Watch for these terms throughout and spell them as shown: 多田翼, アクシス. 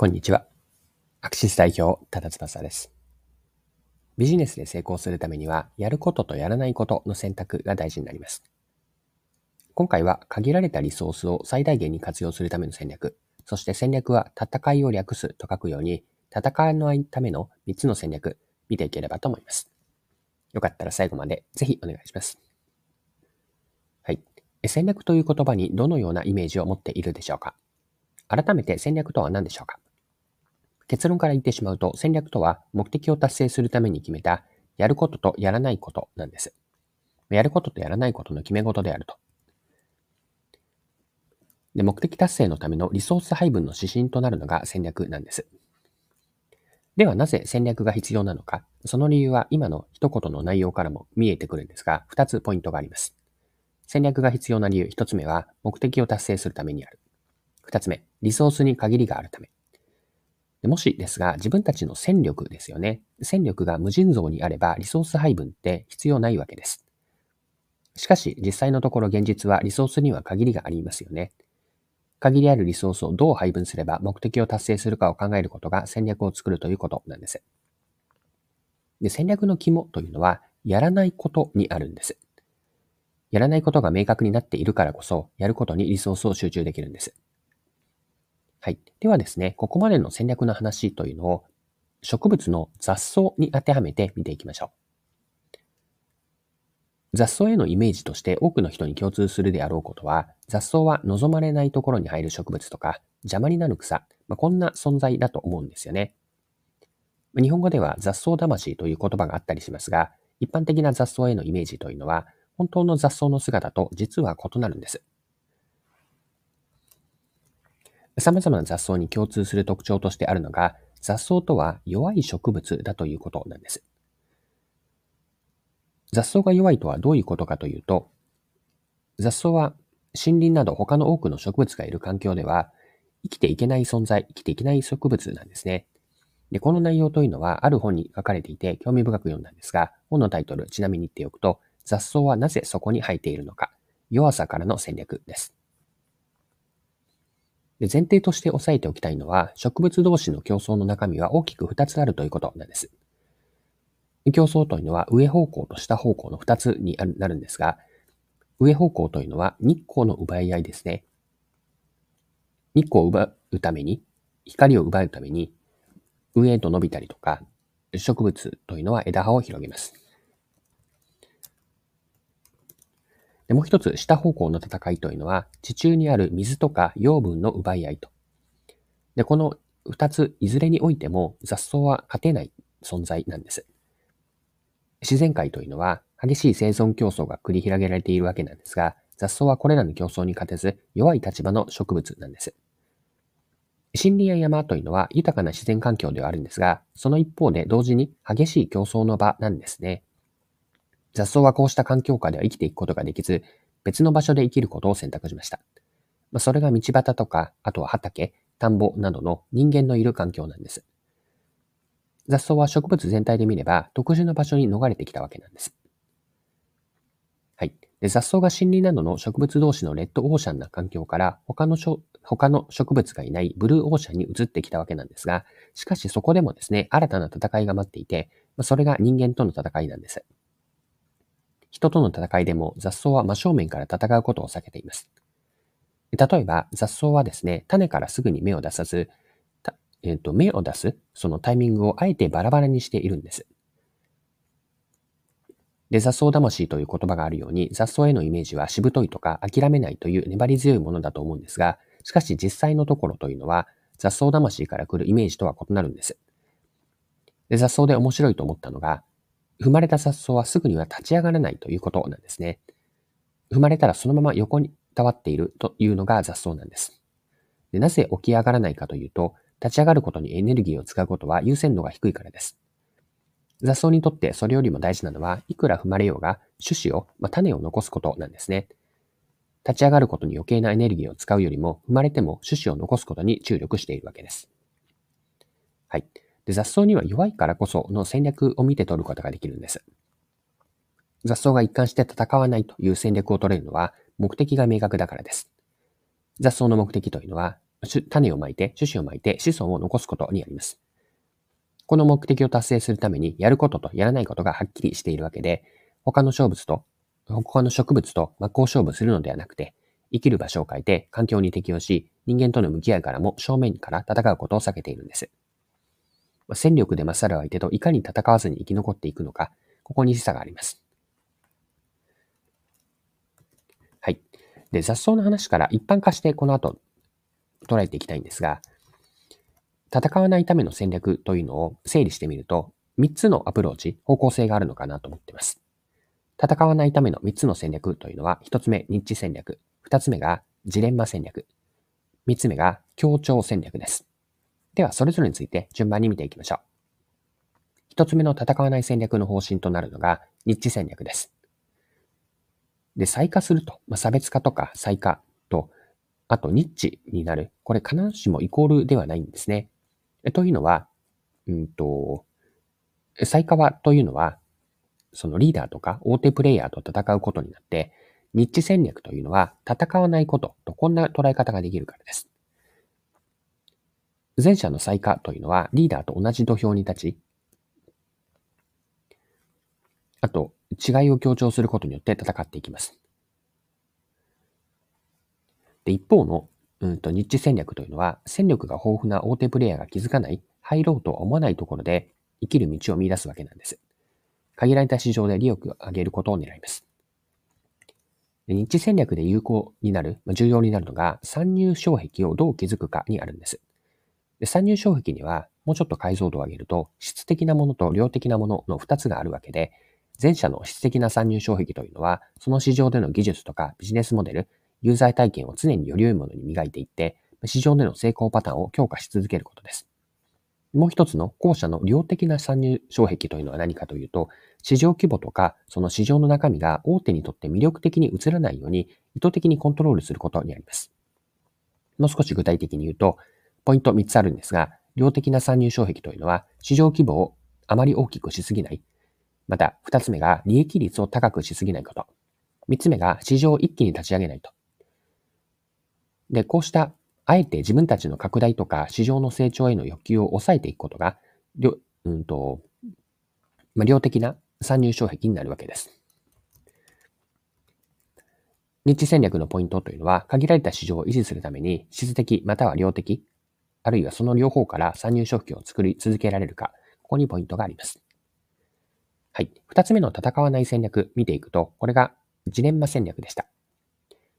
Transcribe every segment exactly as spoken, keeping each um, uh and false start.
こんにちは。アクシス代表、多田翼です。ビジネスで成功するためには、やることとやらないことの選択が大事になります。今回は、限られたリソースを最大限に活用するための戦略、そして戦略は戦いを略すと書くように、戦わないためのみっつの戦略、見ていければと思います。よかったら最後までぜひお願いします。はい。戦略という言葉にどのようなイメージを持っているでしょうか？改めて戦略とは何でしょうか？結論から言ってしまうと、戦略とは目的を達成するために決めた、やることとやらないことなんです。やることとやらないことの決め事であると。で、目的達成のためのリソース配分の指針となるのが戦略なんです。ではなぜ戦略が必要なのか、その理由は今の一言の内容からも見えてくるんですが、ふたつポイントがあります。戦略が必要な理由、ひとつめは目的を達成するためにある。ふたつめ、リソースに限りがあるため。もしですが、自分たちの戦力ですよね。戦力が無尽蔵にあれば、リソース配分って必要ないわけです。しかし、実際のところ現実はリソースには限りがありますよね。限りあるリソースをどう配分すれば目的を達成するかを考えることが戦略を作るということなんです。で、戦略の肝というのは、やらないことにあるんです。やらないことが明確になっているからこそ、やることにリソースを集中できるんです。はい。ではですね、ここまでの戦略の話というのを植物の雑草に当てはめて見ていきましょう。雑草へのイメージとして多くの人に共通するであろうことは、雑草は望まれないところに生える植物とか邪魔になる草、まあ、こんな存在だと思うんですよね。日本語では雑草魂という言葉があったりしますが、一般的な雑草へのイメージというのは、本当の雑草の姿と実は異なるんです。様々な雑草に共通する特徴としてあるのが、雑草とは弱い植物だということなんです。雑草が弱いとはどういうことかというと、雑草は森林など他の多くの植物がいる環境では、生きていけない存在、生きていけない植物なんですね。で、この内容というのはある本に書かれていて興味深く読んだんですが、本のタイトル、ちなみに言っておくと、雑草はなぜそこに生えているのか、弱さからの戦略です。で、前提として押さえておきたいのは、植物同士の競争の中身は大きくふたつあるということなんです。競争というのは上方向と下方向のふたつになるんですが、上方向というのは日光の奪い合いですね。日光を奪うために、光を奪うために、上へと伸びたりとか、植物というのは枝葉を広げます。で、もう一つ、下方向の戦いというのは、地中にある水とか養分の奪い合いと。で、この二つ、いずれにおいても雑草は勝てない存在なんです。自然界というのは、激しい生存競争が繰り広げられているわけなんですが、雑草はこれらの競争に勝てず、弱い立場の植物なんです。森林や山というのは豊かな自然環境ではあるんですが、その一方で同時に激しい競争の場なんですね。雑草はこうした環境下では生きていくことができず、別の場所で生きることを選択しました。それが道端とか、あとは畑、田んぼなどの人間のいる環境なんです。雑草は植物全体で見れば特殊な場所に逃れてきたわけなんです。はい。で、雑草が森林などの植物同士のレッドオーシャンな環境から他の、他の植物がいないブルーオーシャンに移ってきたわけなんですが、しかしそこでもですね、新たな戦いが待っていて、それが人間との戦いなんです。人との戦いでも雑草は真正面から戦うことを避けています。例えば雑草はですね、種からすぐに芽を出さず、えーと、芽を出すそのタイミングをあえてバラバラにしているんです。で、雑草魂という言葉があるように、雑草へのイメージはしぶといとか諦めないという粘り強いものだと思うんですが、しかし実際のところというのは雑草魂から来るイメージとは異なるんです。で、雑草で面白いと思ったのが、踏まれた雑草はすぐには立ち上がらないということなんですね。踏まれたらそのまま横にたわっているというのが雑草なんです。で、なぜ起き上がらないかというと、立ち上がることにエネルギーを使うことは優先度が低いからです。雑草にとってそれよりも大事なのは、いくら踏まれようが種子を、まあ、種を残すことなんですね。立ち上がることに余計なエネルギーを使うよりも、踏まれても種子を残すことに注力しているわけです。はい。で、雑草には弱いからこその戦略を見て取ることができるんです。雑草が一貫して戦わないという戦略を取れるのは目的が明確だからです。雑草の目的というのは種をまいて、種子をまいて、子孫を残すことにあります。この目的を達成するために、やることとやらないことがはっきりしているわけで、他の植物と、他の植物と真っ向勝負するのではなくて、生きる場所を変えて環境に適応し、人間との向き合いからも正面から戦うことを避けているんです。戦力で勝る相手といかに戦わずに生き残っていくのか、ここに示唆があります。はい。で、雑草の話から一般化してこの後捉えていきたいんですが、戦わないための戦略というのを整理してみると、みっつのアプローチ、方向性があるのかなと思っています。戦わないためのみっつの戦略というのは、ひとつめ、ニッチ戦略。ふたつめがジレンマ戦略。みっつめが協調戦略です。では、それぞれについて順番に見ていきましょう。ひとつめの戦わない戦略の方針となるのが、ニッチ戦略です。で、細化すると、まあ、差別化とか細化と、あとニッチになる。これ、必ずしもイコールではないんですね。というのは、うんと、細化は、というのは、そのリーダーとか大手プレイヤーと戦うことになって、ニッチ戦略というのは戦わないこととこんな捉え方ができるからです。前者の細化というのはリーダーと同じ土俵に立ち、あと違いを強調することによって戦っていきます。で、一方の、うんと、ニッチ戦略というのは戦力が豊富な大手プレイヤーが気づかない、入ろうとは思わないところで生きる道を見出すわけなんです。限られた市場で利益を上げることを狙います。ニッチ戦略で有効になる、重要になるのが参入障壁をどう築くかにあるんです。で、参入障壁にはもうちょっと解像度を上げると質的なものと量的なもののふたつがあるわけで、前者の質的な参入障壁というのはその市場での技術とかビジネスモデル、ユーザー体験を常により良いものに磨いていって、市場での成功パターンを強化し続けることです。もう一つの後者の量的な参入障壁というのは何かというと、市場規模とかその市場の中身が大手にとって魅力的に映らないように意図的にコントロールすることにあります。もう少し具体的に言うと、ポイントみっつあるんですが、量的な参入障壁というのは市場規模をあまり大きくしすぎない。またふたつめが利益率を高くしすぎないこと。みっつめが市場を一気に立ち上げないと。で、こうしたあえて自分たちの拡大とか市場の成長への欲求を抑えていくことが、量、うんと、まあ、量的な参入障壁になるわけです。ニッチ戦略のポイントというのは、限られた市場を維持するために質的または量的、あるいはその両方から参入障壁を作り続けられるか、ここにポイントがあります。はい。二つ目の戦わない戦略見ていくと、これがジレンマ戦略でした。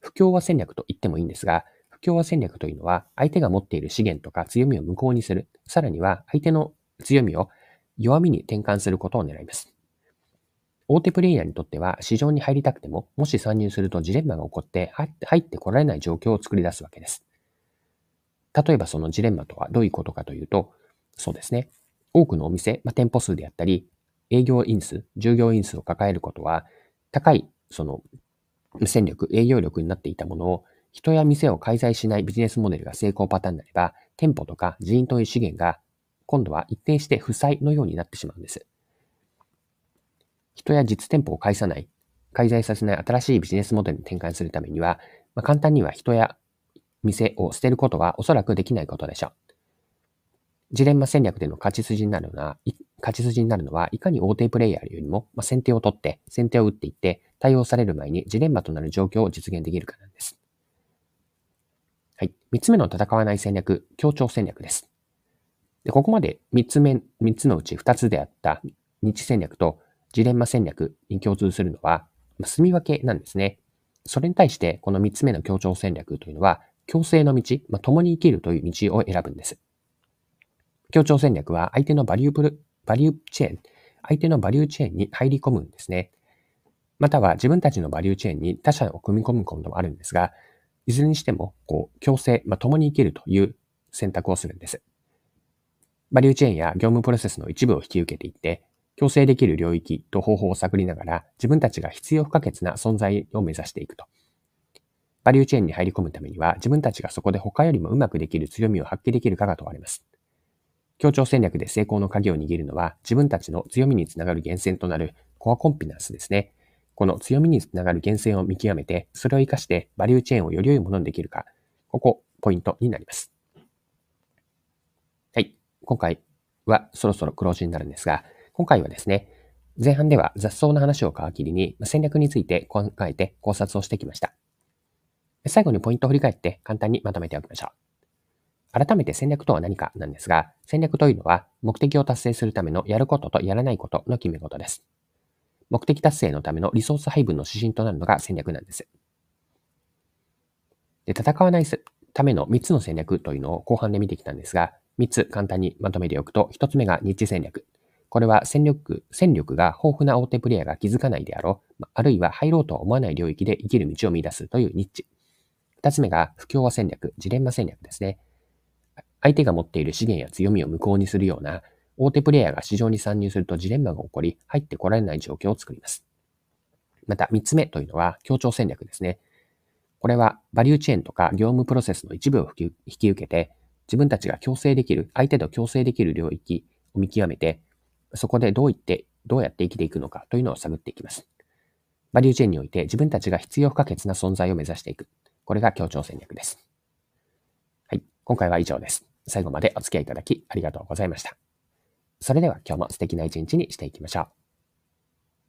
不協和戦略と言ってもいいんですが、不協和戦略というのは、相手が持っている資源とか強みを無効にする、さらには相手の強みを弱みに転換することを狙います。大手プレイヤーにとっては、市場に入りたくても、もし参入するとジレンマが起こって入ってこられない状況を作り出すわけです。例えばそのジレンマとはどういうことかというと、そうですね、多くのお店、まあ、店舗数であったり、営業員数、従業員数を抱えることは、高いその戦力、営業力になっていたものを、人や店を介在しないビジネスモデルが成功パターンになれば、店舗とか人員という資源が今度は一定して負債のようになってしまうんです。人や実店舗を介さない、介在させない新しいビジネスモデルに転換するためには、まあ、簡単には人や店を捨てることはおそらくできないことでしょう。ジレンマ戦略での勝ち筋になるのは、勝ち筋になるのは、いかに大手プレイヤーよりも、まあ、先手を取って、先手を打っていって、対応される前にジレンマとなる状況を実現できるかなんです。はい。三つ目の戦わない戦略、協調戦略です。で、ここまで三つ目、三つのうち二つであったニッチ戦略とジレンマ戦略に共通するのは、まあ、住み分けなんですね。それに対して、この三つ目の協調戦略というのは、共生の道、まあ、共に生きるという道を選ぶんです。協調戦略は相手のバリュープル、バリューチェーン、相手のバリューチェーンに入り込むんですね。または自分たちのバリューチェーンに他者を組み込むこともあるんですが、いずれにしても、こう、共生、まあ、共に生きるという選択をするんです。バリューチェーンや業務プロセスの一部を引き受けていって、共生できる領域と方法を探りながら、自分たちが必要不可欠な存在を目指していくと。バリューチェーンに入り込むためには、自分たちがそこで他よりもうまくできる強みを発揮できるかが問われます。協調戦略で成功の鍵を握るのは、自分たちの強みにつながる源泉となるコアコンピタンスですね。この強みにつながる源泉を見極めて、それを活かしてバリューチェーンをより良いものにできるか、ここ、ポイントになります。はい。今回はそろそろクロージンになるんですが、今回はですね、前半では雑草の話を皮切りに戦略について考えて考察をしてきました。最後にポイントを振り返って簡単にまとめておきましょう。改めて戦略とは何かなんですが、戦略というのは目的を達成するためのやることとやらないことの決め事です。目的達成のためのリソース配分の指針となるのが戦略なんです。で、戦わないためのみっつの戦略というのを後半で見てきたんですが、みっつ簡単にまとめておくと、ひとつめがニッチ戦略。これは戦力、戦力が豊富な大手プレイヤーが気づかないであろう、あるいは入ろうとは思わない領域で生きる道を見出すというニッチ。ふたつめが不協和戦略、ジレンマ戦略ですね。相手が持っている資源や強みを無効にするような、大手プレイヤーが市場に参入するとジレンマが起こり、入ってこられない状況を作ります。またみっつめというのは協調戦略ですね。これはバリューチェーンとか業務プロセスの一部を引き受けて、自分たちが強制できる、相手と強制できる領域を見極めて、そこでどういって、どうやって生きていくのかというのを探っていきます。バリューチェーンにおいて自分たちが必要不可欠な存在を目指していく。これが協調戦略です。はい、今回は以上です。最後までお付き合いいただきありがとうございました。それでは今日も素敵な一日にしていきましょう。